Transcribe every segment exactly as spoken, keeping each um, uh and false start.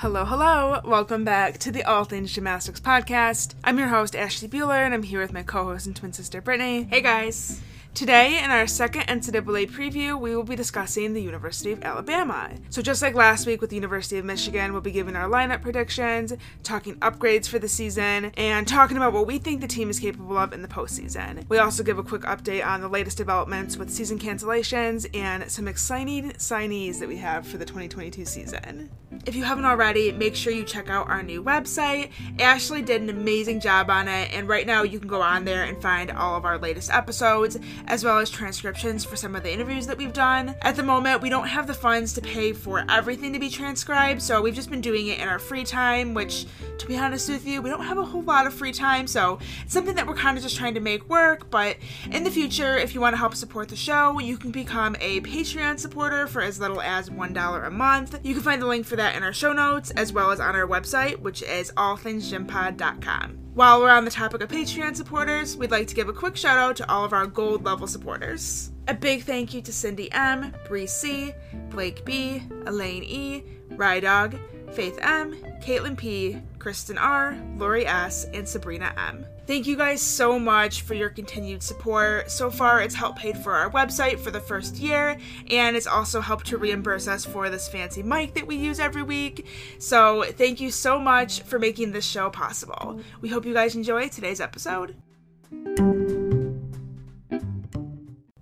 Hello, hello. Welcome back to the All Things Gymnastics podcast. I'm your host, Ashley Bueller, and I'm here with my co-host and twin sister, Brittany. Hey, guys. Today, in our second N C double A preview, we will be discussing the University of Alabama. So just like last week with the University of Michigan, we'll be giving our lineup predictions, talking upgrades for the season, and talking about what we think the team is capable of in the postseason. We also give a quick update on the latest developments with season cancellations and some exciting signees that we have for the twenty twenty-two season. If you haven't already, make sure you check out our new website. Ashley did an amazing job on it, and right now you can go on there and find all of our latest episodes, as well as transcriptions for some of the interviews that we've done. At the moment, we don't have the funds to pay for everything to be transcribed, so we've just been doing it in our free time, which, to be honest with you, we don't have a whole lot of free time, so it's something that we're kind of just trying to make work. But in the future, if you want to help support the show, you can become a Patreon supporter for as little as one dollar a month. You can find the link for that in our show notes, as well as on our website, which is all things gym pod dot com. While we're on the topic of Patreon supporters, we'd like to give a quick shout out to all of our gold level supporters. A big thank you to Cindy M, Bree C, Blake B, Elaine E, Rydog, Faith M, Caitlin P, Kristen R, Lori S, and Sabrina M. Thank you guys so much for your continued support. So far, it's helped pay for our website for the first year, and it's also helped to reimburse us for this fancy mic that we use every week. So thank you so much for making this show possible. We hope you guys enjoy today's episode.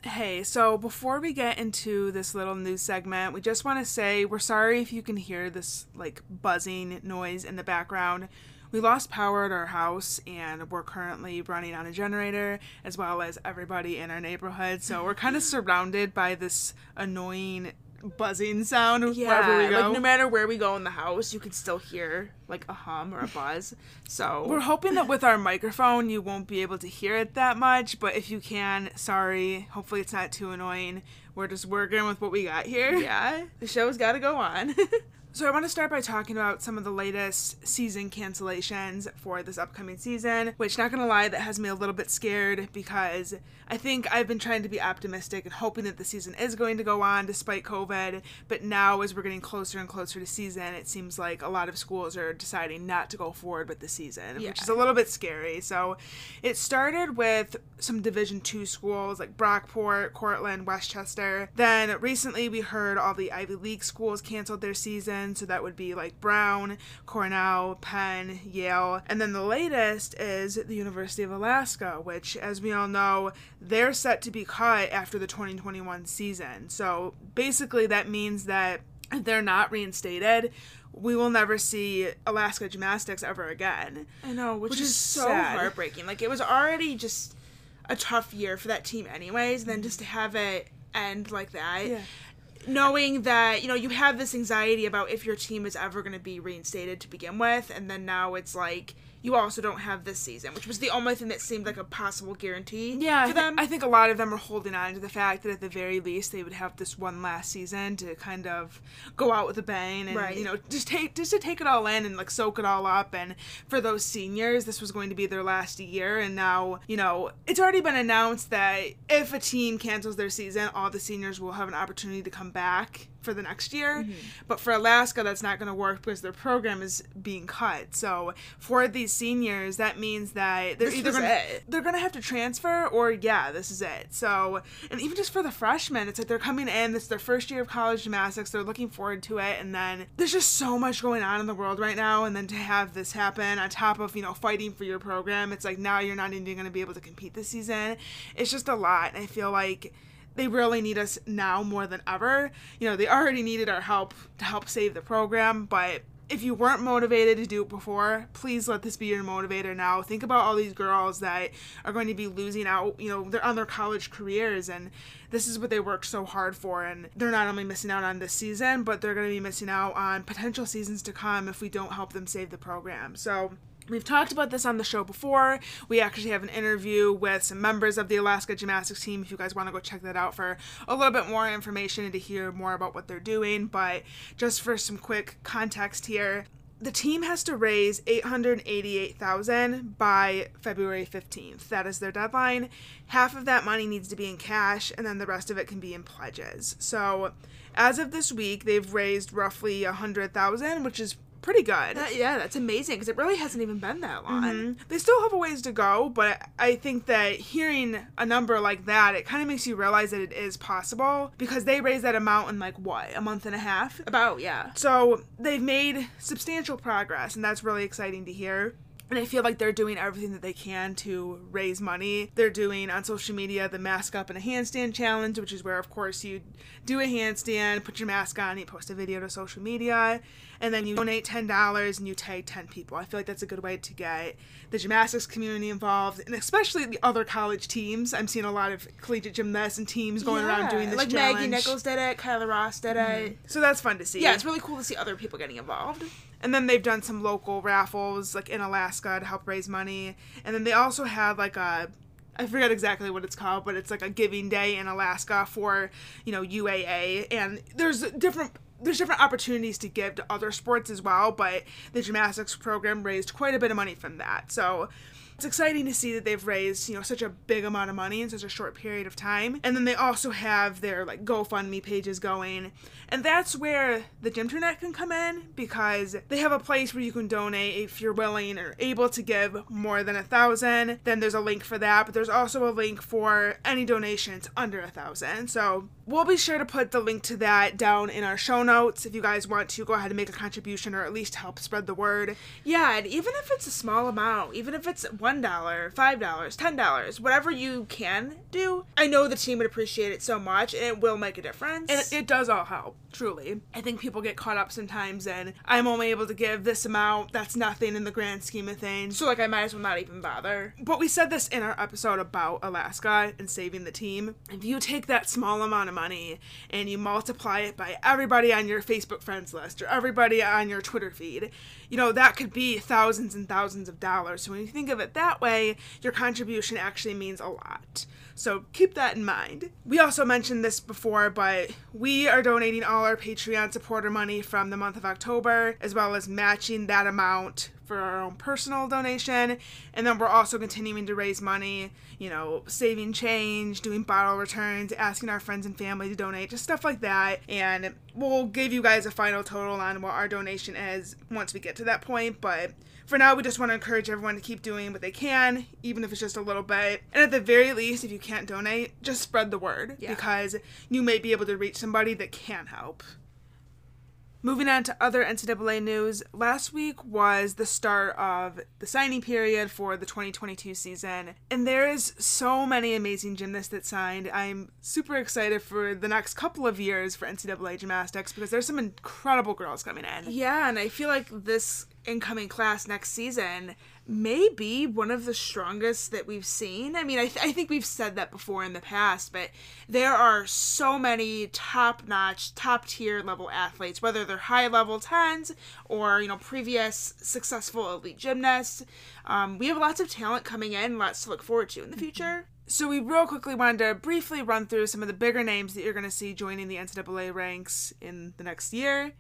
Hey, so before we get into this little news segment, we just want to say we're sorry if you can hear this like buzzing noise in the background. We lost power at our house, and we're currently running on a generator, as well as everybody in our neighborhood, so we're kind of surrounded by this annoying buzzing sound yeah, wherever we go. Like, no matter where we go in the house, you can still hear, like, a hum or a buzz, so... We're hoping that with our microphone, you won't be able to hear it that much, but if you can, sorry. Hopefully it's not too annoying. We're just working with what we got here. Yeah, the show's gotta go on. So I want to start by talking about some of the latest season cancellations for this upcoming season, which, not going to lie, that has me a little bit scared because I think I've been trying to be optimistic and hoping that the season is going to go on despite COVID, but now as we're getting closer and closer to season, it seems like a lot of schools are deciding not to go forward with the season, yeah. which is a little bit scary. So it started with some Division two schools like Brockport, Cortland, Westchester. Then recently we heard all the Ivy League schools canceled their season. So that would be like Brown, Cornell, Penn, Yale. And then the latest is the University of Alaska, which, as we all know, they're set to be cut after the twenty twenty-one season. So basically that means that if they're not reinstated, we will never see Alaska Gymnastics ever again. I know, which, which is, is so sad. Heartbreaking. Like, it was already just a tough year for that team anyways, and then just to have it end like that. Yeah. Knowing that, you know, you have this anxiety about if your team is ever going to be reinstated to begin with, and then now it's like you also don't have this season, which was the only thing that seemed like a possible guarantee yeah, for them. I, th- I think a lot of them are holding on to the fact that at the very least they would have this one last season to kind of go out with a bang and, right. you know, just take just to take it all in and, like, soak it all up. And for those seniors, this was going to be their last year. And now, you know, it's already been announced that if a team cancels their season, all the seniors will have an opportunity to come back for the next year. Mm-hmm. But for Alaska, that's not going to work because their program is being cut. So for these seniors, that means that they're this either gonna, they're going to have to transfer or, yeah, this is it. So, and even just for the freshmen, it's like they're coming in, it's their first year of college gymnastics, they're looking forward to it, and then there's just so much going on in the world right now, and then to have this happen on top of, you know, fighting for your program, it's like now you're not even going to be able to compete this season. It's just a lot, and I feel like they really need us now more than ever. You know, they already needed our help to help save the program, but if you weren't motivated to do it before, please let this be your motivator now. Think about all these girls that are going to be losing out. You know, they're on their college careers, and this is what they worked so hard for, and they're not only missing out on this season, but they're going to be missing out on potential seasons to come if we don't help them save the program. So we've talked about this on the show before. We actually have an interview with some members of the Alaska Gymnastics team if you guys want to go check that out for a little bit more information and to hear more about what they're doing. But just for some quick context here, the team has to raise eight hundred eighty-eight thousand dollars by February fifteenth. That is their deadline. Half of that money needs to be in cash, and then the rest of it can be in pledges. So as of this week, they've raised roughly one hundred thousand dollars, which is pretty good. That, yeah, that's amazing, because it really hasn't even been that long. Mm-hmm. They still have a ways to go, but I think that hearing a number like that, it kind of makes you realize that it is possible, because they raised that amount in, like, what, a month and a half? About, yeah. So they've made substantial progress, and that's really exciting to hear. And I feel like they're doing everything that they can to raise money. They're doing, on social media, the mask up and a handstand challenge, which is where, of course, you do a handstand, put your mask on, you post a video to social media, and then you donate ten dollars and you tag ten people. I feel like that's a good way to get the gymnastics community involved, and especially the other college teams. I'm seeing a lot of collegiate gymnasts and teams going yeah, around doing this like challenge. Like Maggie Nichols did it, Kyla Ross did mm-hmm. it. So that's fun to see. Yeah, it's really cool to see other people getting involved. And then they've done some local raffles, like, in Alaska to help raise money. And then they also have, like, a, I forget exactly what it's called, but it's, like, a giving day in Alaska for, you know, U A A. And there's different... There's different opportunities to give to other sports as well, but the gymnastics program raised quite a bit of money from that. So it's exciting to see that they've raised, you know, such a big amount of money in such a short period of time. And then they also have their, like, GoFundMe pages going. And that's where the Gymternet can come in, because they have a place where you can donate if you're willing or able to give more than a thousand. Then there's a link for that, but there's also a link for any donations under a thousand. So we'll be sure to put the link to that down in our show notes. If you guys want to, go ahead and make a contribution, or at least help spread the word. Yeah, and even if it's a small amount, even if it's one dollar, five dollars, ten dollars, whatever you can do, I know the team would appreciate it so much, and it will make a difference. And it does all help, truly. I think people get caught up sometimes in, I'm only able to give this amount, that's nothing in the grand scheme of things, so, like, I might as well not even bother. But we said this in our episode about Alaska and saving the team. If you take that small amount of money and you multiply it by everybody on your Facebook friends list or everybody on your Twitter feed, you know, that could be thousands and thousands of dollars. So when you think of it that way, your contribution actually means a lot. So keep that in mind. We also mentioned this before, but we are donating all our Patreon supporter money from the month of October, as well as matching that amount for our own personal donation. And then we're also continuing to raise money, you know, saving change, doing bottle returns, asking our friends and family to donate, just stuff like that. And we'll give you guys a final total on what our donation is once we get to that point. But for now, we just want to encourage everyone to keep doing what they can, even if it's just a little bit. And at the very least, if you can't donate, just spread the word, yeah, because you may be able to reach somebody that can help. Moving on to other N C double A news, last week was the start of the signing period for the twenty twenty-two season, and there is so many amazing gymnasts that signed. I'm super excited for the next couple of years for N C double A gymnastics, because there's some incredible girls coming in. Yeah, and I feel like this incoming class next season may be one of the strongest that we've seen. I mean, I, th- I think we've said that before in the past, but there are so many top-notch, top-tier level athletes, whether they're high-level tens or, you know, previous successful elite gymnasts. Um, we have lots of talent coming in, lots to look forward to in the future. So we real quickly wanted to briefly run through some of the bigger names that you're going to see joining the N C double A ranks in the next year.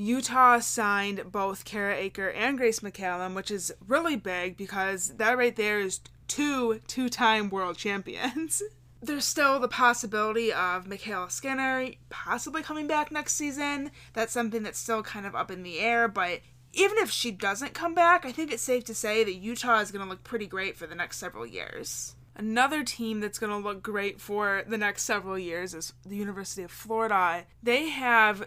Utah signed both Kara Aker and Grace McCallum, which is really big because that right there is two two-time world champions. There's still the possibility of MyKayla Skinner possibly coming back next season. That's something that's still kind of up in the air, but even if she doesn't come back, I think it's safe to say that Utah is going to look pretty great for the next several years. Another team that's going to look great for the next several years is the University of Florida. They have,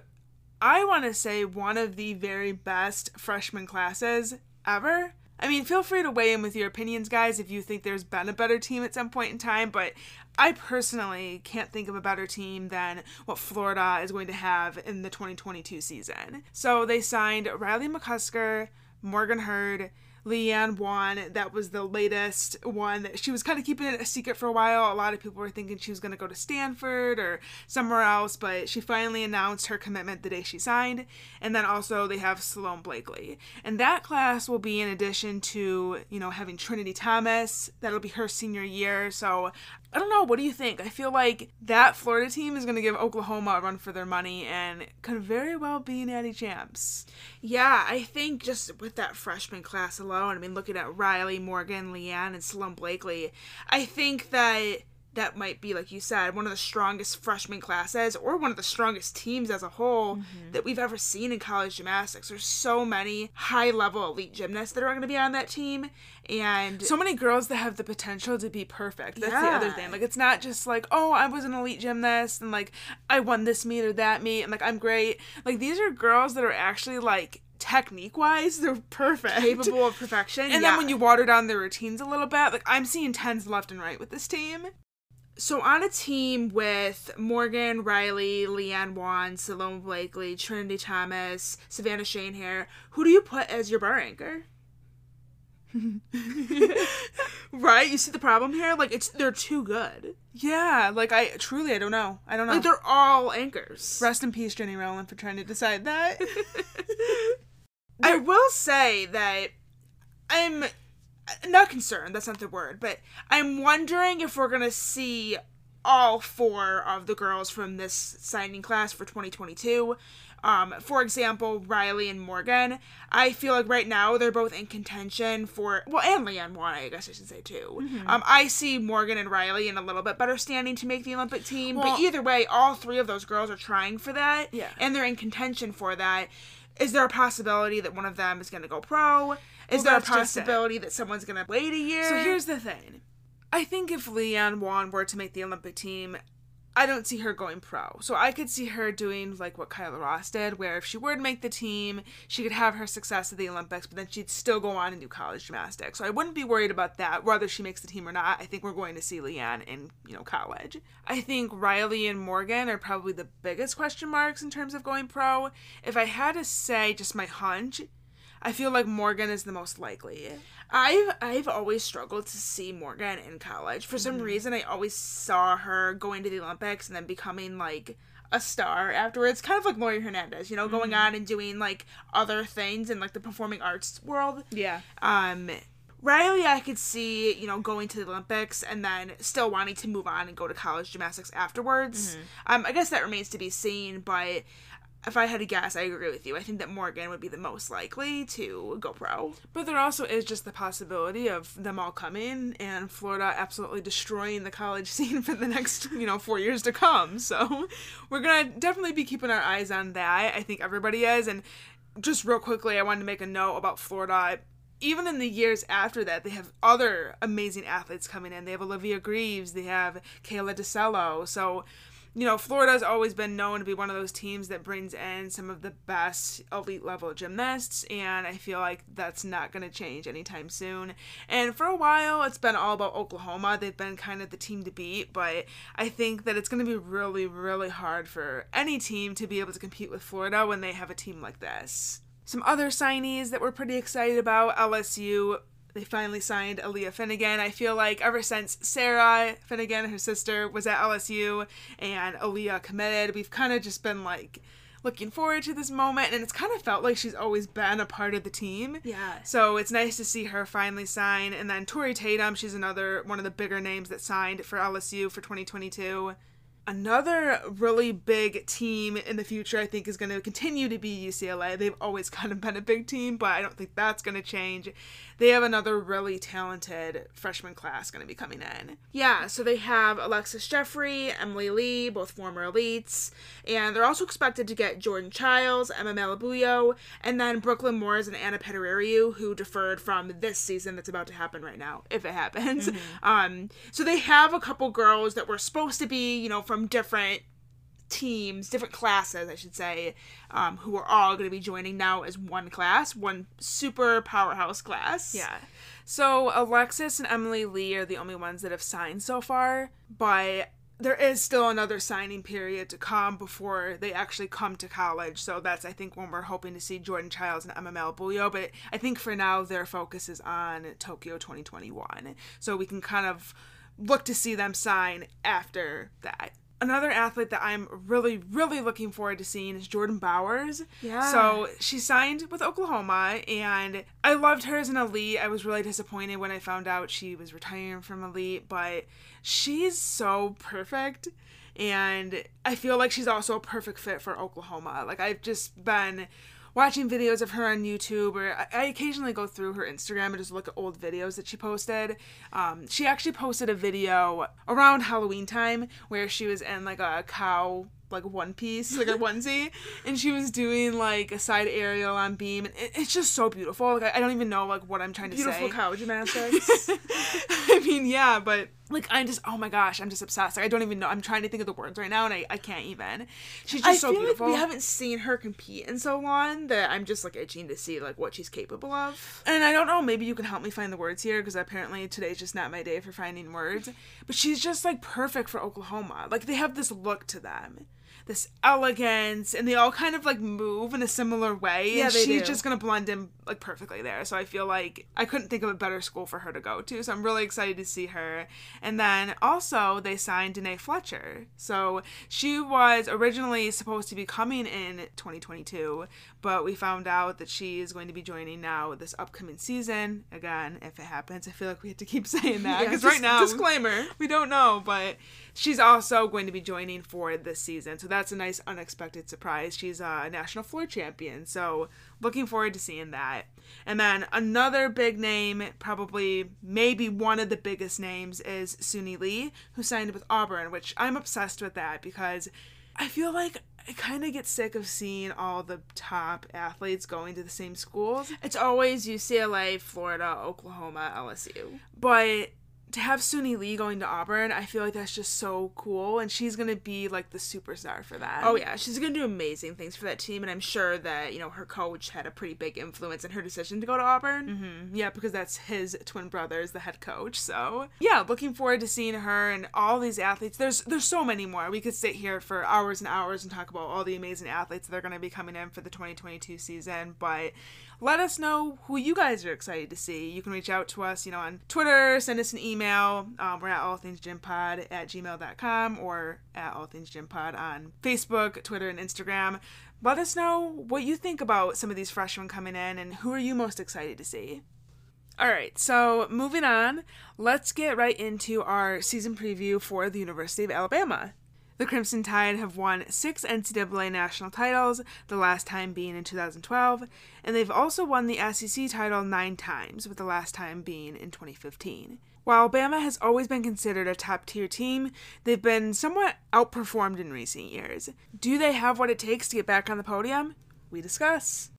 I want to say, one of the very best freshman classes ever. I mean, feel free to weigh in with your opinions, guys, if you think there's been a better team at some point in time, but I personally can't think of a better team than what Florida is going to have in the twenty twenty-two season. So they signed Riley McCusker, Morgan Hurd, Leanne Wong. That was the latest one. She was kind of keeping it a secret for a while. A lot of people were thinking she was going to go to Stanford or somewhere else, but she finally announced her commitment the day she signed. And then also they have Sloane Blakely. And that class will be in addition to, you know, having Trinity Thomas. That'll be her senior year. So I don't know. What do you think? I feel like that Florida team is going to give Oklahoma a run for their money and could very well be natty champs. Yeah, I think just with that freshman class alone, I mean, looking at Riley, Morgan, Leanne, and Sloane Blakely, I think that that might be, like you said, one of the strongest freshman classes or one of the strongest teams as a whole mm-hmm. that we've ever seen in college gymnastics. There's so many high-level elite gymnasts that are going to be on that team. And so many girls that have the potential to be perfect. That's yeah. the other thing. Like, it's not just like, oh, I was an elite gymnast and, like, I won this meet or that meet and, like, I'm great. Like, these are girls that are actually, like, technique-wise, they're perfect. Capable of perfection. And yeah. then when you water down their routines a little bit, like, I'm seeing tens left and right with this team. So on a team with Morgan, Riley, Leanne Wong, Sloane Blakely, Trinity Thomas, Savannah Shanehair, who do you put as your bar anchor? Right? You see the problem here? Like, it's they're too good. Yeah. Like, I truly, I don't know. I don't know. Like, they're all anchors. Rest in peace, Jenny Rowland, for trying to decide that. I will say that I'm... not concerned, that's not the word, but I'm wondering if we're going to see all four of the girls from this signing class for twenty twenty-two. Um, for example, Riley and Morgan. I feel like right now they're both in contention for, well, and Leanne Wong, I guess I should say, too. Mm-hmm. Um, I see Morgan and Riley in a little bit better standing to make the Olympic team, well, but either way, all three of those girls are trying for that, yeah. and they're in contention for that. Is there a possibility that one of them is going to go pro? Is well, there a possibility that someone's going to wait a year? So here's the thing. I think if Leanne Wong were to make the Olympic team, I don't see her going pro. So I could see her doing like what Kyla Ross did, where if she were to make the team, she could have her success at the Olympics, but then she'd still go on and do college gymnastics. So I wouldn't be worried about that, whether she makes the team or not. I think we're going to see Leanne in, you know, college. I think Riley and Morgan are probably the biggest question marks in terms of going pro. If I had to say just my hunch, I feel like Morgan is the most likely. I've I've always struggled to see Morgan in college. For some mm-hmm. reason, I always saw her going to the Olympics and then becoming, like, a star afterwards. Kind of like Laurie Hernandez, you know, mm-hmm. going on and doing, like, other things in, like, the performing arts world. Yeah. Um, Riley, I could see, you know, going to the Olympics and then still wanting to move on and go to college gymnastics afterwards. Mm-hmm. Um, I guess that remains to be seen, but... if I had to guess, I agree with you. I think that Morgan would be the most likely to go pro. But there also is just the possibility of them all coming and Florida absolutely destroying the college scene for the next, you know, four years to come. So we're going to definitely be keeping our eyes on that. I think everybody is. And just real quickly, I wanted to make a note about Florida. Even in the years after that, they have other amazing athletes coming in. They have Olivia Greaves. They have Kayla DiCello. So... you know, Florida's always been known to be one of those teams that brings in some of the best elite-level gymnasts, and I feel like that's not going to change anytime soon. And for a while, it's been all about Oklahoma. They've been kind of the team to beat, but I think that it's going to be really, really hard for any team to be able to compete with Florida when they have a team like this. Some other signees that we're pretty excited about, L S U. They finally signed Aaliyah Finnegan. I feel like ever since Sarah Finnegan, her sister, was at L S U and Aaliyah committed, we've kind of just been, like, looking forward to this moment. And it's kind of felt like she's always been a part of the team. Yeah. So it's nice to see her finally sign. And then Tori Tatum, she's another one of the bigger names that signed for L S U for twenty twenty-two. Another really big team in the future, I think, is going to continue to be U C L A. They've always kind of been a big team, but I don't think that's going to change. They have another really talented freshman class going to be coming in. Yeah, so they have Alexis Jeffrey, Emily Lee, both former elites, and they're also expected to get Jordan Chiles, Emma Malabuyo, and then Brooklyn Moores and Anna Petteriu, who deferred from this season that's about to happen right now, if it happens. Mm-hmm. Um, so they have a couple girls that were supposed to be, you know, from different teams, different classes, I should say, um, who are all going to be joining now as one class, one super powerhouse class. Yeah. So Alexis and Emily Lee are the only ones that have signed so far, but there is still another signing period to come before they actually come to college. So that's, I think, when we're hoping to see Jordan Chiles and Emma Malabuyo. But I think for now, their focus is on Tokyo twenty twenty-one. So we can kind of look to see them sign after that. Another athlete that I'm really, really looking forward to seeing is Jordan Bowers. Yeah. So she signed with Oklahoma, and I loved her as an elite. I was really disappointed when I found out she was retiring from elite, but she's so perfect, and I feel like she's also a perfect fit for Oklahoma. Like, I've just been watching videos of her on YouTube, or I, I occasionally go through her Instagram and just look at old videos that she posted. Um, she actually posted a video around Halloween time where she was in like a cow, like one piece, like a onesie, and she was doing like a side aerial on beam, and it, it's just so beautiful. Like I, I don't even know like what I'm trying to say. Beautiful cow gymnastics. I mean, yeah, but like I'm just, oh my gosh, I'm just obsessed. Like I don't even know. I'm trying to think of the words right now, and I, I can't even. She's just I so beautiful. I feel like we haven't seen her compete in so long that I'm just like itching to see like what she's capable of. And I don't know, maybe you can help me find the words here, because apparently today's just not my day for finding words. But she's just like perfect for Oklahoma. Like they have this look to them, this elegance, and they all kind of like move in a similar way. Yeah, and they she's do. just gonna blend in like perfectly there. So I feel like I couldn't think of a better school for her to go to. So I'm really excited to see her. And then also they signed Danae Fletcher. So she was originally supposed to be coming in twenty twenty-two, but we found out that she is going to be joining now this upcoming season. Again, if it happens, I feel like we have to keep saying that because yeah, right now disclaimer we don't know, but she's also going to be joining for this season. So that's a nice unexpected surprise. She's a national floor champion, so looking forward to seeing that. And then another big name, probably maybe one of the biggest names, is Suni Lee, who signed with Auburn, which I'm obsessed with that because I feel like I kind of get sick of seeing all the top athletes going to the same schools. It's always U C L A, Florida, Oklahoma, L S U. But to have Suni Lee going to Auburn, I feel like that's just so cool, and she's going to be, like, the superstar for that. Oh, yeah. She's going to do amazing things for that team, and I'm sure that, you know, her coach had a pretty big influence in her decision to go to Auburn. Mm-hmm. Yeah, because that's his twin brother is the head coach, so. Yeah, looking forward to seeing her and all these athletes. There's there's so many more. We could sit here for hours and hours and talk about all the amazing athletes that are going to be coming in for the twenty twenty-two season, but let us know who you guys are excited to see. You can reach out to us, you know, on Twitter, send us an email. Email. Um, we're at all things gym pod at gmail dot com or at all things gym pod on Facebook, Twitter, and Instagram. Let us know what you think about some of these freshmen coming in and who are you most excited to see. All right, so moving on, let's get right into our season preview for the University of Alabama. The Crimson Tide have won six N C double A national titles, the last time being in two thousand twelve, and they've also won the S E C title nine times, with the last time being in twenty fifteen. While Alabama has always been considered a top-tier team, they've been somewhat outperformed in recent years. Do they have what it takes to get back on the podium? We discuss.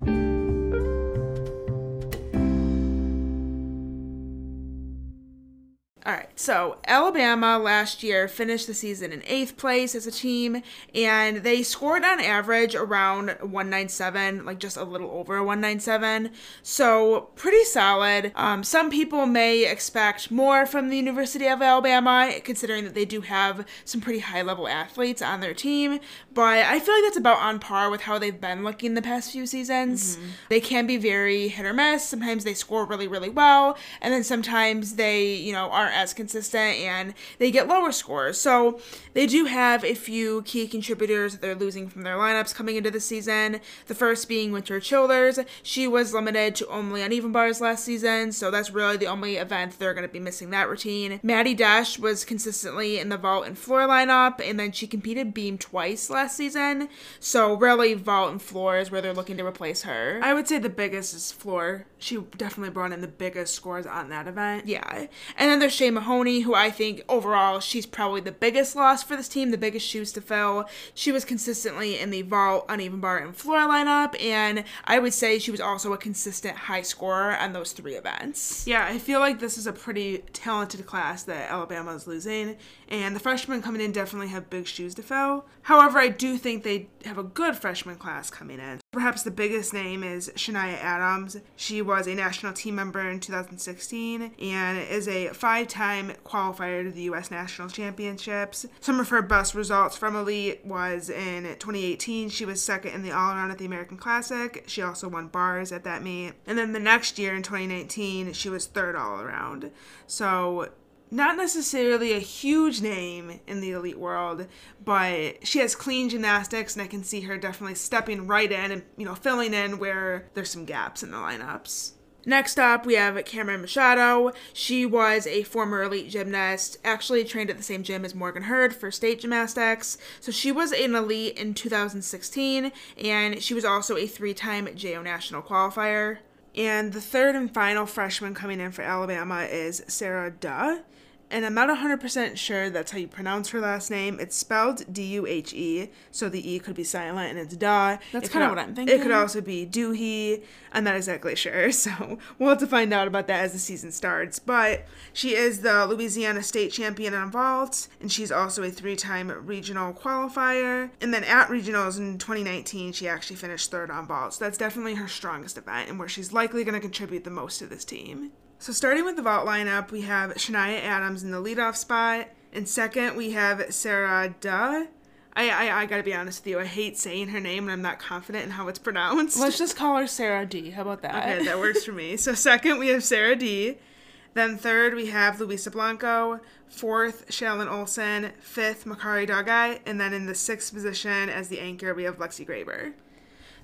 All right, so Alabama last year finished the season in eighth place as a team, and they scored on average around one ninety-seven, like just a little over one ninety-seven. So pretty solid. Um, some people may expect more from the University of Alabama, considering that they do have some pretty high-level athletes on their team, but I feel like that's about on par with how they've been looking the past few seasons. Mm-hmm. They can be very hit or miss. Sometimes they score really, really well, and then sometimes they, you know, aren't as consistent and they get lower scores. So they do have a few key contributors that they're losing from their lineups coming into the season. The first being Winter Childers. She was limited to only uneven bars last season, so that's really the only event they're going to be missing that routine. Maddie Desch was consistently in the vault and floor lineup, and then she competed beam twice last season. So really vault and floor is where they're looking to replace her. I would say the biggest is floor. She definitely brought in the biggest scores on that event. Yeah. And then there's Shay Mahoney, who I think overall she's probably the biggest loss for this team, the biggest shoes to fill. She was consistently in the vault, uneven bar, and floor lineup, and I would say she was also a consistent high scorer on those three events. Yeah, I feel like this is a pretty talented class that Alabama is losing, and the freshmen coming in definitely have big shoes to fill. However, I do think they have a good freshman class coming in. Perhaps the biggest name is Shania Adams. She was a national team member in two thousand sixteen and is a five-time qualifier to the U S National Championships. Some of her best results from Elite was in twenty eighteen. She was second in the all-around at the American Classic. She also won bars at that meet. And then the next year in twenty nineteen, she was third all-around. So not necessarily a huge name in the elite world, but she has clean gymnastics, and I can see her definitely stepping right in and, you know, filling in where there's some gaps in the lineups. Next up, we have Cameron Machado. She was a former elite gymnast, actually trained at the same gym as Morgan Hurd for state gymnastics. So she was an elite in two thousand sixteen, and she was also a three-time J O National qualifier. And the third and final freshman coming in for Alabama is Sarah Duh. And I'm not one hundred percent sure that's how you pronounce her last name. It's spelled D U H E, so the E could be silent and it's Duh. That's kind of what I'm thinking. It could also be Doohee. I'm not exactly sure, so we'll have to find out about that as the season starts. But she is the Louisiana state champion in vault, and she's also a three-time regional qualifier. And then at regionals in twenty nineteen, she actually finished third on vault. So that's definitely her strongest event and where she's likely going to contribute the most to this team. So starting with the vault lineup, we have Shania Adams in the leadoff spot. And second, we have Sarah Duh. I, I I gotta be honest with you, I hate saying her name and I'm not confident in how it's pronounced. Let's just call her Sarah D. How about that? Okay, that works for me. So second, we have Sarah D. Then third, we have Luisa Blanco. Fourth, Shallon Olsen. Fifth, Makari Dogai. And then in the sixth position as the anchor, we have Lexi Graber.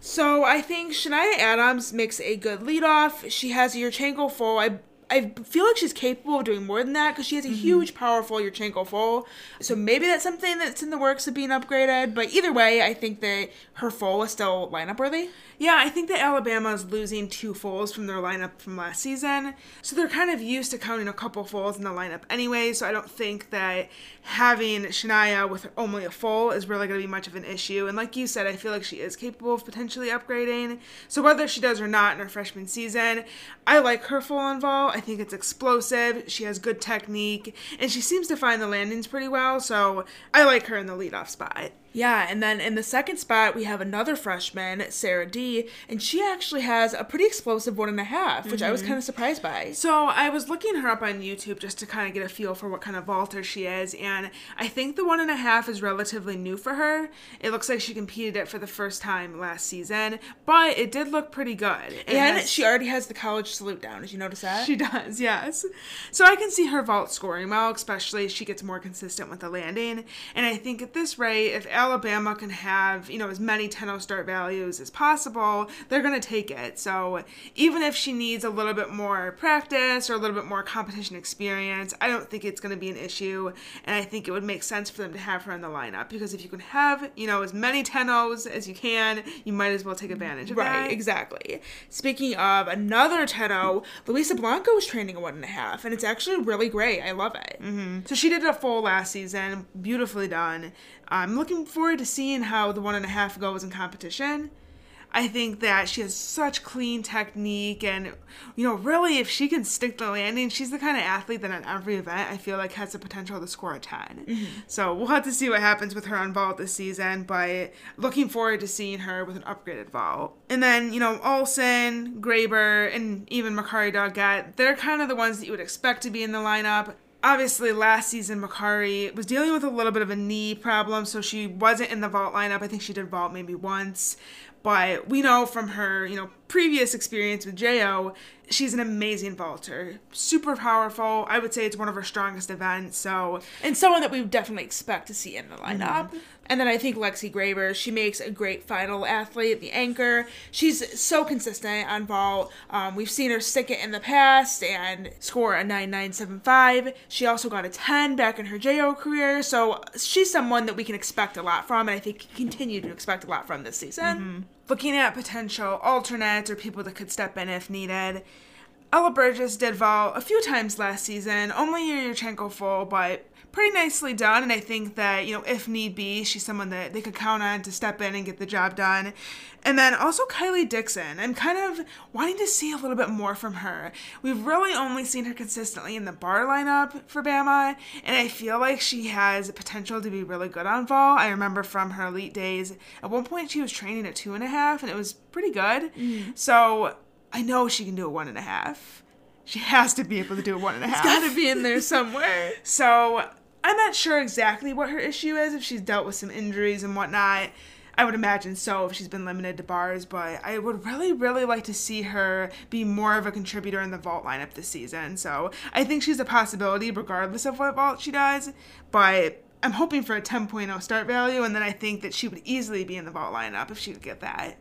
So I think Shania Adams makes a good leadoff. She has a Yurchenko full. I I feel like she's capable of doing more than that because she has a mm-hmm. huge, powerful Yurchenko full. So maybe that's something that's in the works of being upgraded. But either way, I think that her full is still lineup worthy. Yeah, I think that Alabama is losing two fulls from their lineup from last season. So they're kind of used to counting a couple fulls in the lineup anyway. So I don't think that having Shania with only a full is really going to be much of an issue. And like you said, I feel like she is capable of potentially upgrading. So whether she does or not in her freshman season, I like her full involved. I think it's explosive, she has good technique, and she seems to find the landings pretty well, so I like her in the leadoff spot. Yeah, and then in the second spot, we have another freshman, Sarah D, and she actually has a pretty explosive one and a half, which mm-hmm. I was kind of surprised by. So I was looking her up on YouTube just to kind of get a feel for what kind of vaulter she is, and I think the one and a half is relatively new for her. It looks like she competed it for the first time last season, but it did look pretty good. It and has, she already has the college salute down. Did you notice that? She does, yes. So I can see her vault scoring well, especially as she gets more consistent with the landing, and I think at this rate, if Alabama can have, you know, as many ten oh start values as possible, they're going to take it. So even if she needs a little bit more practice or a little bit more competition experience, I don't think it's going to be an issue. And I think it would make sense for them to have her in the lineup because if you can have, you know, as many ten ohs as you can, you might as well take advantage of right, that. Right, exactly. Speaking of another ten oh, Luisa Blanco is training a one and a half, and it's actually really great. I love it. Mm-hmm. So she did a full last season, beautifully done. I'm looking forward to seeing how the one and a half goes in competition. I think that she has such clean technique and, you know, really if she can stick the landing, she's the kind of athlete that on every event I feel like has the potential to score a ten. Mm-hmm. So we'll have to see what happens with her on vault this season, but looking forward to seeing her with an upgraded vault. And then, you know, Olsen, Graber, and even Makari Dogat, they're kind of the ones that you would expect to be in the lineup. Obviously, last season, Makari was dealing with a little bit of a knee problem, so she wasn't in the vault lineup. I think she did vault maybe once. But we know from her, you know, previous experience with J O, she's an amazing vaulter. Super powerful. I would say it's one of her strongest events. So, and someone that we would definitely expect to see in the lineup. Mm-hmm. And then I think Lexi Graber, she makes a great final athlete, the anchor. She's so consistent on vault. Um, we've seen her stick it in the past and score a nine nine seven five. She also got a ten back in her J O career. So she's someone that we can expect a lot from, and I think continue to expect a lot from this season. Mm-hmm. Looking at potential alternates or people that could step in if needed, Ella Burgess did vault a few times last season, only your Yurchenko full, but pretty nicely done, and I think that, you know, if need be, she's someone that they could count on to step in and get the job done. And then also Kylie Dixon. I'm kind of wanting to see a little bit more from her. We've really only seen her consistently in the bar lineup for Bama, and I feel like she has potential to be really good on vault. I remember from her elite days, at one point she was training at two and a half, and it was pretty good. Mm. So I know she can do a one and a half. She has to be able to do a one and a half. It's got to be in there somewhere. So I'm not sure exactly what her issue is, if she's dealt with some injuries and whatnot. I would imagine so if she's been limited to bars, but I would really, really like to see her be more of a contributor in the vault lineup this season. So I think she's a possibility regardless of what vault she does, but I'm hoping for a ten point oh start value, and then I think that she would easily be in the vault lineup if she could get that.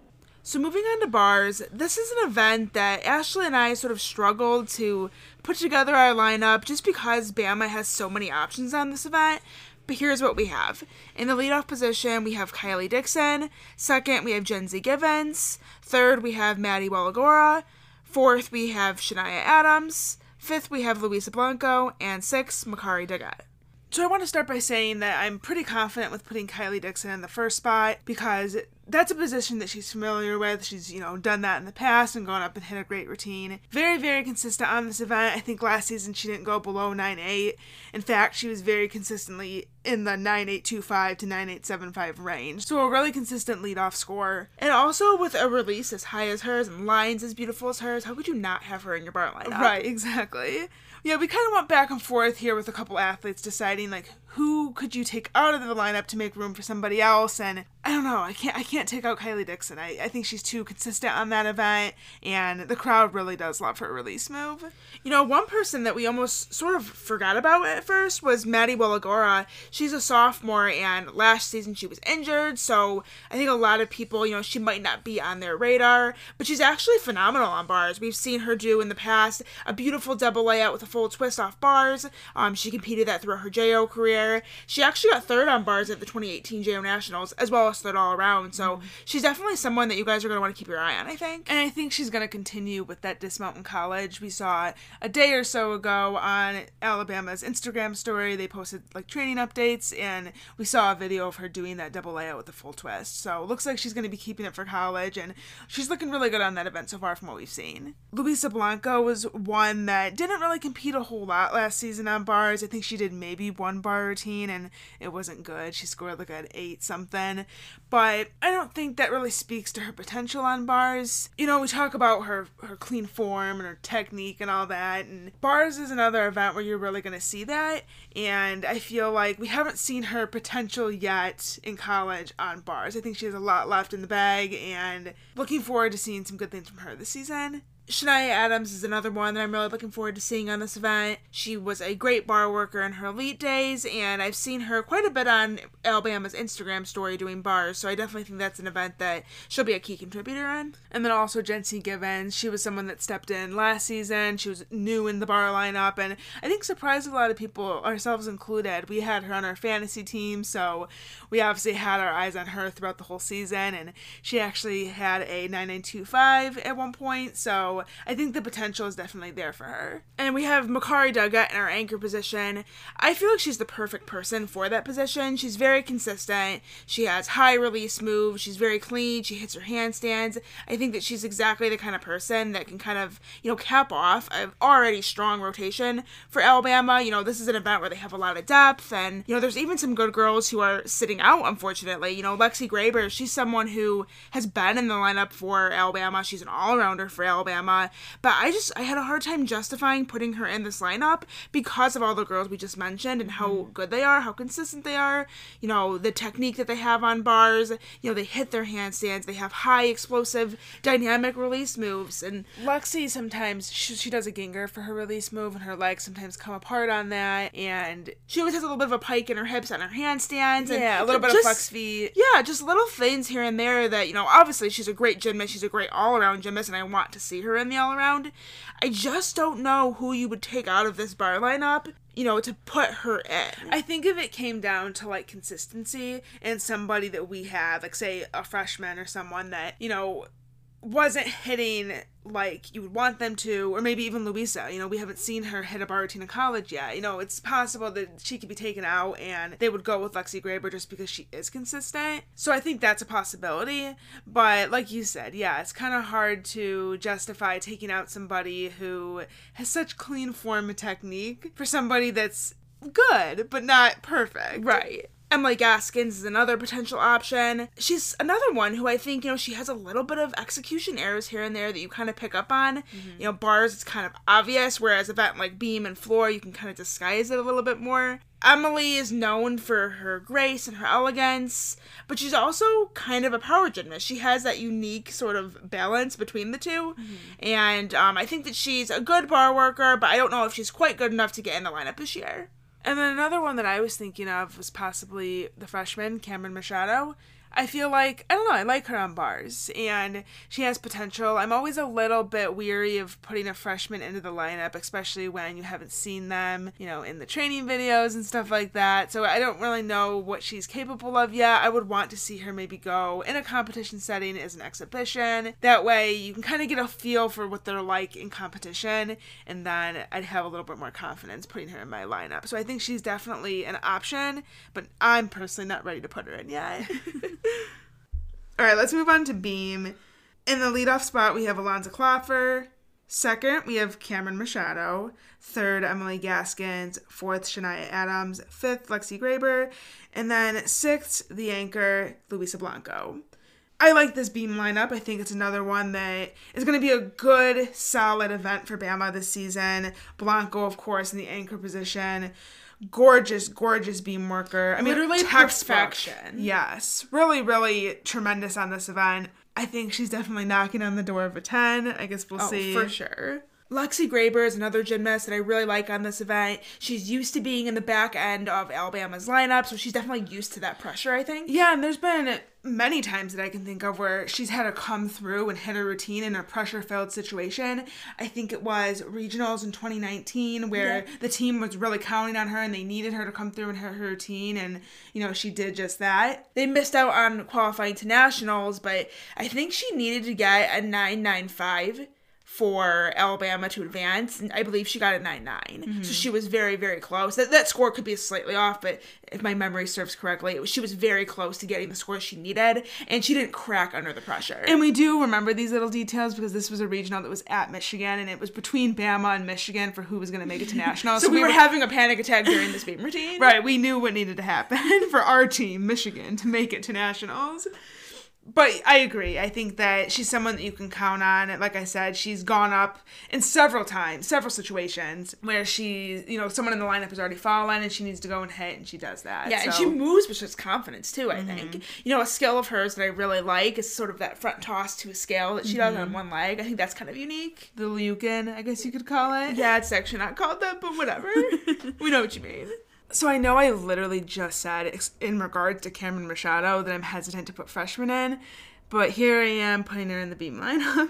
So moving on to bars, this is an event that Ashley and I sort of struggled to put together our lineup just because Bama has so many options on this event. But here's what we have. In the leadoff position, we have Kylie Dixon. Second, we have Jenzy Givens. Third, we have Maddie Walagora. Fourth, we have Shania Adams. Fifth, we have Luisa Blanco. And sixth, Makari Duggett. So I want to start by saying that I'm pretty confident with putting Kylie Dixon in the first spot because that's a position that she's familiar with. She's, you know, done that in the past and gone up and hit a great routine. Very, very consistent on this event. I think last season she didn't go below nine eight. In fact, she was very consistently in the nine eight two five to nine eight seven five range. So a really consistent leadoff score. And also with a release as high as hers and lines as beautiful as hers, how could you not have her in your bar lineup? Right, exactly. Yeah, we kind of went back and forth here with a couple athletes deciding, like, who could you take out of the lineup to make room for somebody else? And I don't know. I can't I can't take out Kylie Dixon. I, I think she's too consistent on that event, and the crowd really does love her release move. You know, one person that we almost sort of forgot about at first was Maddie Walagora. She's a sophomore, and last season she was injured, so I think a lot of people, you know, she might not be on their radar, but she's actually phenomenal on bars. We've seen her do in the past a beautiful double layout with a full twist off bars. Um, she competed that throughout her J O career. She actually got third on bars at the twenty eighteen J O Nationals, as well as third all around, so mm-hmm. she's definitely someone that you guys are going to want to keep your eye on, I think. And I think she's going to continue with that dismount in college. We saw it a day or so ago on Alabama's Instagram story. They posted, like, training updates, and we saw a video of her doing that double layout with a full twist. So it looks like she's going to be keeping it for college, and she's looking really good on that event so far from what we've seen. Luisa Blanco was one that didn't really compete a whole lot last season on bars. I think she did maybe one bar routine, and it wasn't good. She scored like an eight something, but I don't think that really speaks to her potential on bars. You know, we talk about her, her clean form and her technique and all that, and bars is another event where you're really going to see that, and I feel like we have haven't seen her potential yet in college on bars. I think she has a lot left in the bag, and looking forward to seeing some good things from her this season. Shania Adams is another one that I'm really looking forward to seeing on this event. She was a great bar worker in her elite days, and I've seen her quite a bit on Alabama's Instagram story doing bars, so I definitely think that's an event that she'll be a key contributor in. And then also Jency Givens. She was someone that stepped in last season. She was new in the bar lineup, and I think surprised a lot of people, ourselves included. We had her on our fantasy team, so we obviously had our eyes on her throughout the whole season, and she actually had a nine nine two five at one point, so I think the potential is definitely there for her. And we have Makari Duggett in our anchor position. I feel like she's the perfect person for that position. She's very consistent. She has high release moves. She's very clean. She hits her handstands. I think that she's exactly the kind of person that can kind of, you know, cap off an already strong rotation for Alabama. You know, this is an event where they have a lot of depth, and, you know, there's even some good girls who are sitting out, unfortunately. You know, Lexi Graber, she's someone who has been in the lineup for Alabama. She's an all-rounder for Alabama. But I just, I had a hard time justifying putting her in this lineup because of all the girls we just mentioned and how good they are, how consistent they are, you know, the technique that they have on bars, you know, they hit their handstands, they have high explosive dynamic release moves. And Lexi sometimes, she, she does a ginger for her release move, and her legs sometimes come apart on that, and she always has a little bit of a pike in her hips on her handstands. Yeah, and a little bit just, of flex feet. Yeah, just little things here and there that, you know, obviously she's a great gymnast, she's a great all-around gymnast, and I want to see her in the all-around. I just don't know who you would take out of this bar lineup, you know, to put her in. I think if it came down to, like, consistency and somebody that we have, like, say, a freshman or someone that, you know, wasn't hitting like you would want them to, or maybe even Luisa, you know, we haven't seen her hit a bar routine in college yet. You know, it's possible that she could be taken out and they would go with Lexi Graber just because she is consistent. So I think that's a possibility. But like you said, yeah, it's kind of hard to justify taking out somebody who has such clean form and technique for somebody that's good, but not perfect. Right. Emily Gaskins is another potential option. She's another one who I think, you know, she has a little bit of execution errors here and there that you kind of pick up on. Mm-hmm. You know, bars, it's kind of obvious, whereas event like beam and floor, you can kind of disguise it a little bit more. Emily is known for her grace and her elegance, but she's also kind of a power gymnast. She has that unique sort of balance between the two, mm-hmm. and um, I think that she's a good bar worker, but I don't know if she's quite good enough to get in the lineup this year. And then another one that I was thinking of was possibly the freshman, Cameron Machado. I feel like, I don't know, I like her on bars, and she has potential. I'm always a little bit weary of putting a freshman into the lineup, especially when you haven't seen them, you know, in the training videos and stuff like that, so I don't really know what she's capable of yet. I would want to see her maybe go in a competition setting as an exhibition. That way, you can kind of get a feel for what they're like in competition, and then I'd have a little bit more confidence putting her in my lineup. So I think she's definitely an option, but I'm personally not ready to put her in yet. All right, let's move on to beam. In the leadoff spot, we have Alonza Klopfer. Second, we have Cameron Machado. Third, Emily Gaskins. Fourth, Shania Adams. Fifth, Lexi Graber. And then sixth, the anchor, Luisa Blanco. I like this beam lineup. I think it's another one that is going to be a good, solid event for Bama this season. Blanco, of course, in the anchor position. Gorgeous, gorgeous beam worker. I mean, literally perfection. Yes. Really, really tremendous on this event. I think she's definitely knocking on the door of a ten. I guess we'll oh, see. For sure. Lexi Graber is another gymnast that I really like on this event. She's used to being in the back end of Alabama's lineup, so she's definitely used to that pressure, I think. Yeah, and there's been many times that I can think of where she's had to come through and hit a routine in a pressure-filled situation. I think it was regionals in twenty nineteen where yeah. the team was really counting on her and they needed her to come through and hit her routine, and, you know, she did just that. They missed out on qualifying to nationals, but I think she needed to get a nine ninety-five for Alabama to advance, and I believe she got a nine nine. Mm-hmm. So she was very, very close. That that score could be slightly off, but if my memory serves correctly, it was, she was very close to getting the score she needed, and she didn't crack under the pressure. And we do remember these little details because this was a regional that was at Michigan, and it was between Bama and Michigan for who was going to make it to nationals. so, so we, we were, were having a panic attack during this beam routine. Right, we knew what needed to happen for our team, Michigan, to make it to nationals. But I agree. I think that she's someone that you can count on. Like I said, she's gone up in several times, several situations where she, you know, someone in the lineup has already fallen and she needs to go and hit, and she does that. Yeah, so. And she moves with just confidence, too, I mm-hmm. think. You know, a skill of hers that I really like is sort of that front toss to a scale that she mm-hmm. does on one leg. I think that's kind of unique. The Liukin, I guess you could call it. Yeah, it's actually not called that, but whatever. We know what you mean. So I know I literally just said in regards to Cameron Machado that I'm hesitant to put freshman in, but here I am putting her in the beam lineup.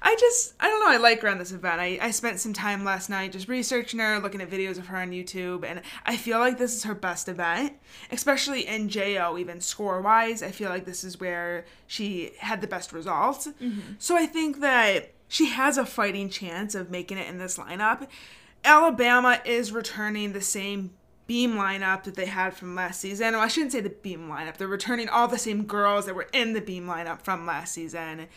I just, I don't know, I like her on this event. I, I spent some time last night just researching her, looking at videos of her on YouTube, and I feel like this is her best event, especially in J O, even score-wise. I feel like this is where she had the best results. Mm-hmm. So I think that she has a fighting chance of making it in this lineup. Alabama is returning the same beam lineup that they had from last season. Well, I shouldn't say the beam lineup. They're returning all the same girls that were in the beam lineup from last season.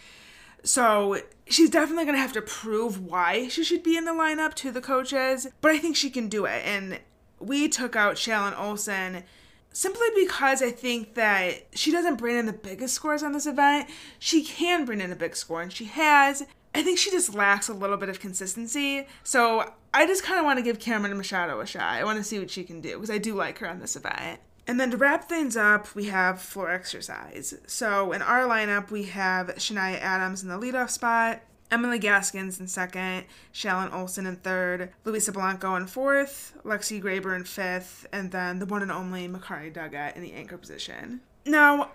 So she's definitely going to have to prove why she should be in the lineup to the coaches, but I think she can do it. And we took out Shallon Olsen simply because I think that she doesn't bring in the biggest scores on this event. She can bring in a big score, and she has. I think she just lacks a little bit of consistency, so I just kind of want to give Cameron Machado a shot. I want to see what she can do, because I do like her on this event. And then to wrap things up, we have floor exercise. So in our lineup, we have Shania Adams in the leadoff spot, Emily Gaskins in second, Shallon Olsen in third, Luisa Blanco in fourth, Lexi Graber in fifth, and then the one and only Makari Duggett in the anchor position. Now,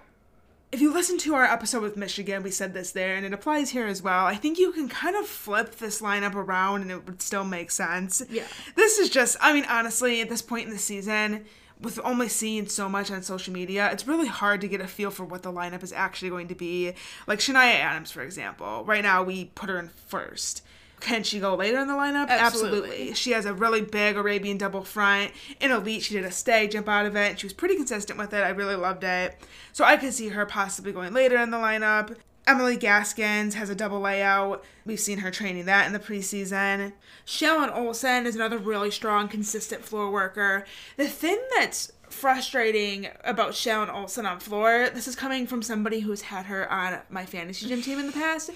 if you listen to our episode with Michigan, we said this there, and it applies here as well. I think you can kind of flip this lineup around and it would still make sense. Yeah. This is just, I mean, honestly, at this point in the season, with only seeing so much on social media, it's really hard to get a feel for what the lineup is actually going to be. Like Shania Adams, for example. Right now, we put her in first. Can she go later in the lineup? Absolutely. Absolutely. She has a really big Arabian double front. In elite, she did a stag jump out of it, and she was pretty consistent with it. I really loved it. So I could see her possibly going later in the lineup. Emily Gaskins has a double layout. We've seen her training that in the preseason. Shallon Olsen is another really strong, consistent floor worker. The thing that's frustrating about Shallon Olsen on floor, this is coming from somebody who's had her on my fantasy gym team in the past,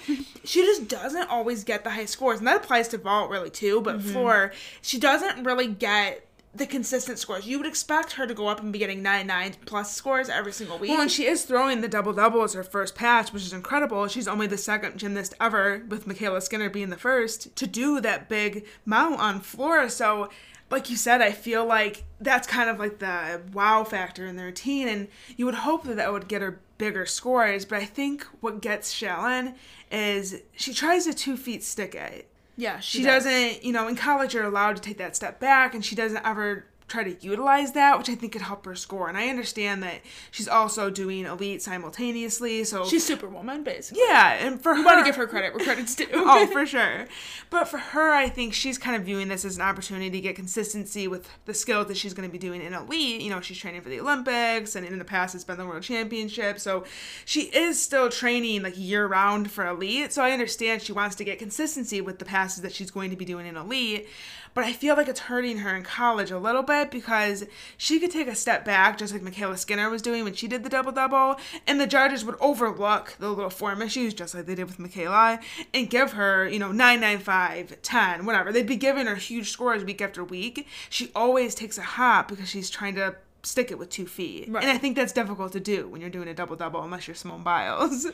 she just doesn't always get the high scores, and that applies to vault really too, but mm-hmm. floor, she doesn't really get the consistent scores. You would expect her to go up and be getting nine nine plus scores every single week. Well, and she is throwing the double-double as her first pass, which is incredible. She's only the second gymnast ever, with MyKayla Skinner being the first, to do that big mount on floor, so like you said, I feel like that's kind of like the wow factor in the routine, and you would hope that that would get her bigger scores, but I think what gets Shallon is she tries a two-feet stick eight. Yeah, she, she does. doesn't, you know, in college you're allowed to take that step back, and she doesn't ever try to utilize that, which I think could help her score. And I understand that she's also doing elite simultaneously, so she's Superwoman, basically. Yeah, and for we her... We want to give her credit where credit's due. Oh, for sure. But for her, I think she's kind of viewing this as an opportunity to get consistency with the skills that she's going to be doing in elite. You know, she's training for the Olympics, and in the past it's been the World Championship, so she is still training, like, year-round for elite, so I understand she wants to get consistency with the passes that she's going to be doing in elite, but I feel like it's hurting her in college a little bit, because she could take a step back just like MyKayla Skinner was doing when she did the double-double, and the judges would overlook the little form issues just like they did with MyKayla and give her, you know, nine, nine, five, ten, whatever. They'd be giving her huge scores week after week. She always takes a hop because she's trying to stick it with two feet. Right. And I think that's difficult to do when you're doing a double-double unless you're Simone Biles.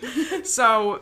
So...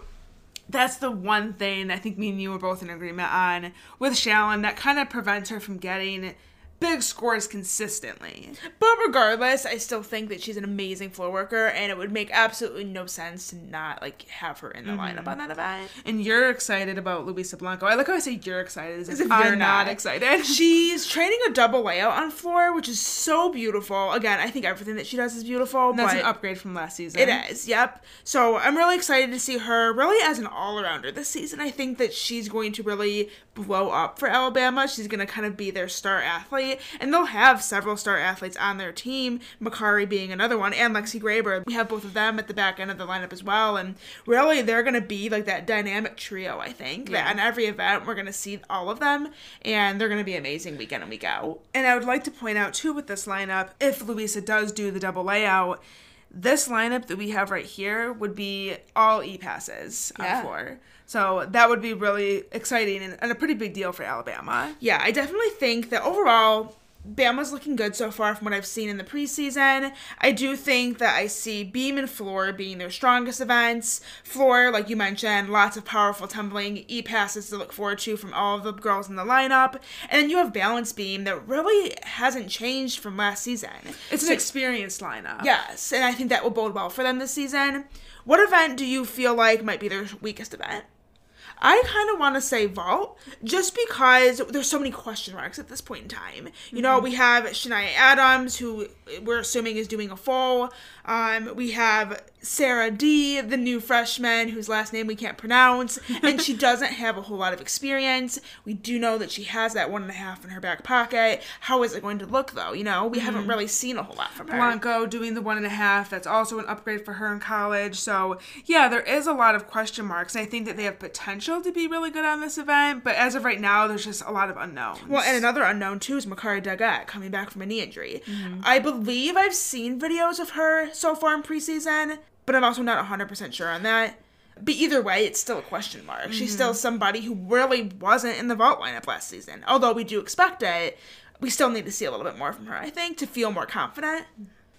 that's the one thing I think me and you were both in agreement on with Shallon that kind of prevents her from getting big scores consistently. But regardless, I still think that she's an amazing floor worker, and it would make absolutely no sense to not, like, have her in the mm-hmm. lineup on that event. And you're excited about Luisa Blanco. I like how I say you're excited as if, as if you're not, not excited. She's training a double layout on floor, which is so beautiful. Again, I think everything that she does is beautiful. And that's but an upgrade from last season. It is, yep. So I'm really excited to see her really as an all-arounder this season. I think that she's going to really blow up for Alabama. She's going to kind of be their star athlete. And they'll have several star athletes on their team, Makari being another one, and Lexi Graber. We have both of them at the back end of the lineup as well, and really they're going to be like that dynamic trio, I think, yeah. that on every event we're going to see all of them, and they're going to be amazing week in and week out. And I would like to point out, too, with this lineup, if Luisa does do the double layout, this lineup that we have right here would be all e-passes yeah. on floor. So that would be really exciting and, and a pretty big deal for Alabama. Yeah, I definitely think that overall, Bama's looking good so far from what I've seen in the preseason. I do think that I see beam and floor being their strongest events. Floor, like you mentioned, lots of powerful tumbling, e-passes to look forward to from all of the girls in the lineup. And then you have balance beam that really hasn't changed from last season. It's so, an experienced lineup. Yes, and I think that will bode well for them this season. What event do you feel like might be their weakest event? I kind of want to say vault, just because there's so many question marks at this point in time. You know, mm-hmm. we have Shania Adams, who we're assuming is doing a full. Um, we have Sarah D, the new freshman, whose last name we can't pronounce, and she doesn't have a whole lot of experience. We do know that she has that one and a half in her back pocket. How is it going to look, though? You know, we mm-hmm. haven't really seen a whole lot from her. Blanco doing the one and a half, that's also an upgrade for her in college. So, yeah, there is a lot of question marks, and I think that they have potential to be really good on this event, but as of right now, there's just a lot of unknowns. Well, and another unknown, too, is Makari Daggett coming back from a knee injury. Mm-hmm. I believe I've seen videos of her so far in preseason, but I'm also not one hundred percent sure on that. But either way, it's still a question mark. Mm-hmm. She's still somebody who really wasn't in the vault lineup last season. Although we do expect it, we still need to see a little bit more from her, I think, to feel more confident.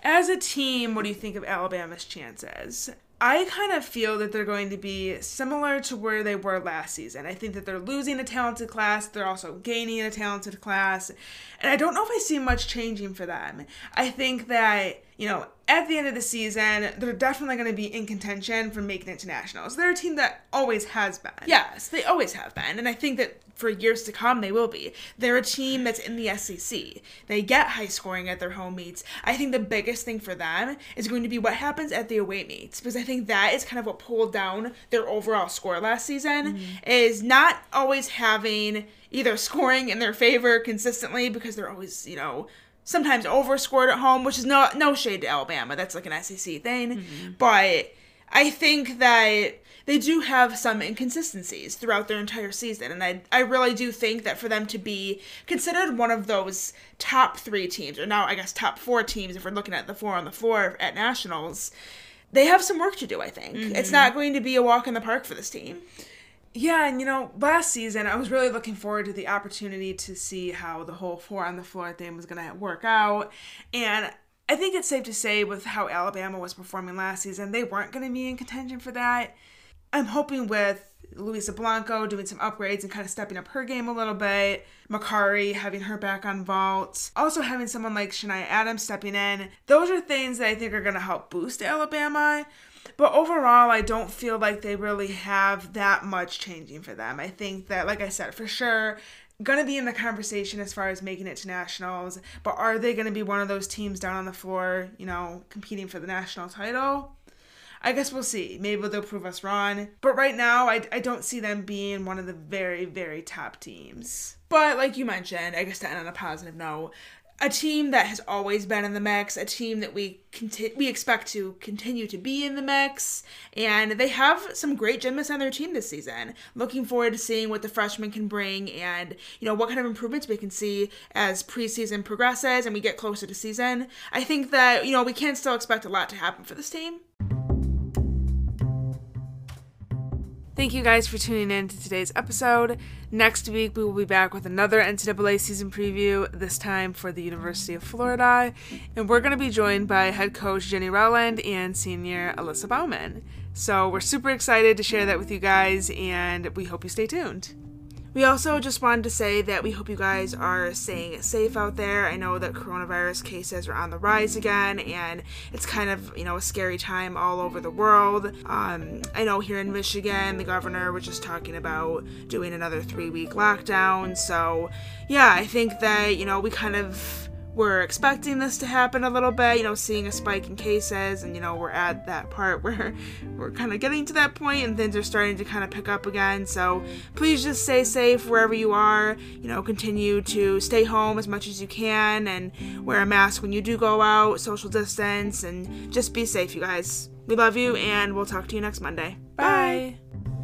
As a team, what do you think of Alabama's chances? I kind of feel that they're going to be similar to where they were last season. I think that they're losing a talented class. They're also gaining a talented class. And I don't know if I see much changing for them. I think that, you know, at the end of the season, they're definitely going to be in contention for making it to nationals. They're a team that always has been. Yes, they always have been. And I think that for years to come, they will be. They're a team that's in the S E C. They get high scoring at their home meets. I think the biggest thing for them is going to be what happens at the away meets, because I think that is kind of what pulled down their overall score last season, mm-hmm. is not always having either scoring in their favor consistently, because they're always, you know, sometimes overscored at home, which is no, no shade to Alabama. That's like an S E C thing. Mm-hmm. But I think that they do have some inconsistencies throughout their entire season. And I I really do think that for them to be considered one of those top three teams, or now I guess top four teams if we're looking at the four on the floor at nationals, they have some work to do, I think. Mm-hmm. It's not going to be a walk in the park for this team. Yeah, and you know, last season I was really looking forward to the opportunity to see how the whole four on the floor thing was going to work out, and I think it's safe to say with how Alabama was performing last season, they weren't going to be in contention for that. I'm hoping with Luisa Blanco doing some upgrades and kind of stepping up her game a little bit, Makari having her back on vault, also having someone like Shania Adams stepping in. Those are things that I think are going to help boost Alabama. But overall, I don't feel like they really have that much changing for them. I think that, like I said, for sure, going to be in the conversation as far as making it to nationals. But are they going to be one of those teams down on the floor, you know, competing for the national title? I guess we'll see. Maybe they'll prove us wrong. But right now, I, I don't see them being one of the very, very top teams. But like you mentioned, I guess to end on a positive note, a team that has always been in the mix, a team that we conti- we expect to continue to be in the mix, and they have some great gymnasts on their team this season. Looking forward to seeing what the freshmen can bring and, you know, what kind of improvements we can see as preseason progresses and we get closer to season. I think that, you know, we can still expect a lot to happen for this team. Thank you guys for tuning in to today's episode. Next week, we will be back with another N C double A season preview, this time for the University of Florida. And we're going to be joined by head coach Jenny Rowland and senior Alyssa Bauman. So we're super excited to share that with you guys, and we hope you stay tuned. We also just wanted to say that we hope you guys are staying safe out there. I know that coronavirus cases are on the rise again, and it's kind of, you know, a scary time all over the world. Um, I know here in Michigan, the governor was just talking about doing another three-week lockdown. So, yeah, I think that, you know, we kind of were expecting this to happen a little bit, you know, seeing a spike in cases, and, you know, we're at that part where we're kind of getting to that point and things are starting to kind of pick up again. So please just stay safe wherever you are, you know, continue to stay home as much as you can and wear a mask when you do go out, social distance, and just be safe, you guys. We love you, and we'll talk to you next Monday. Bye. Bye.